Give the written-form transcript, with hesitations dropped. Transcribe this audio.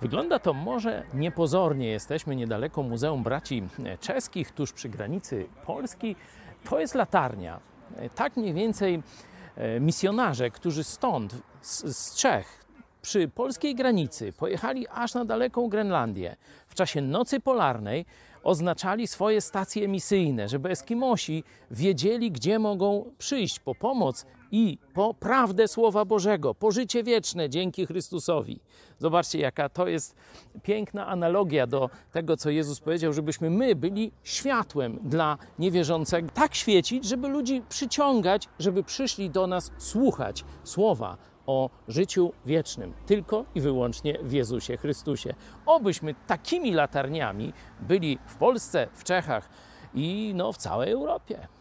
Wygląda to może niepozornie. Jesteśmy niedaleko Muzeum Braci Czeskich, tuż przy granicy Polski. To jest latarnia. Tak mniej więcej misjonarze, którzy stąd, z Czech, przy polskiej granicy pojechali aż na daleką Grenlandię. W czasie nocy polarnej oznaczali swoje stacje emisyjne, żeby Eskimosi wiedzieli, gdzie mogą przyjść po pomoc i po prawdę Słowa Bożego, po życie wieczne dzięki Chrystusowi. Zobaczcie, jaka to jest piękna analogia do tego, co Jezus powiedział, żebyśmy my byli światłem dla niewierzącego. Tak świecić, żeby ludzi przyciągać, żeby przyszli do nas słuchać słowa o życiu wiecznym, tylko i wyłącznie w Jezusie Chrystusie. Obyśmy takimi latarniami byli w Polsce, w Czechach i w całej Europie.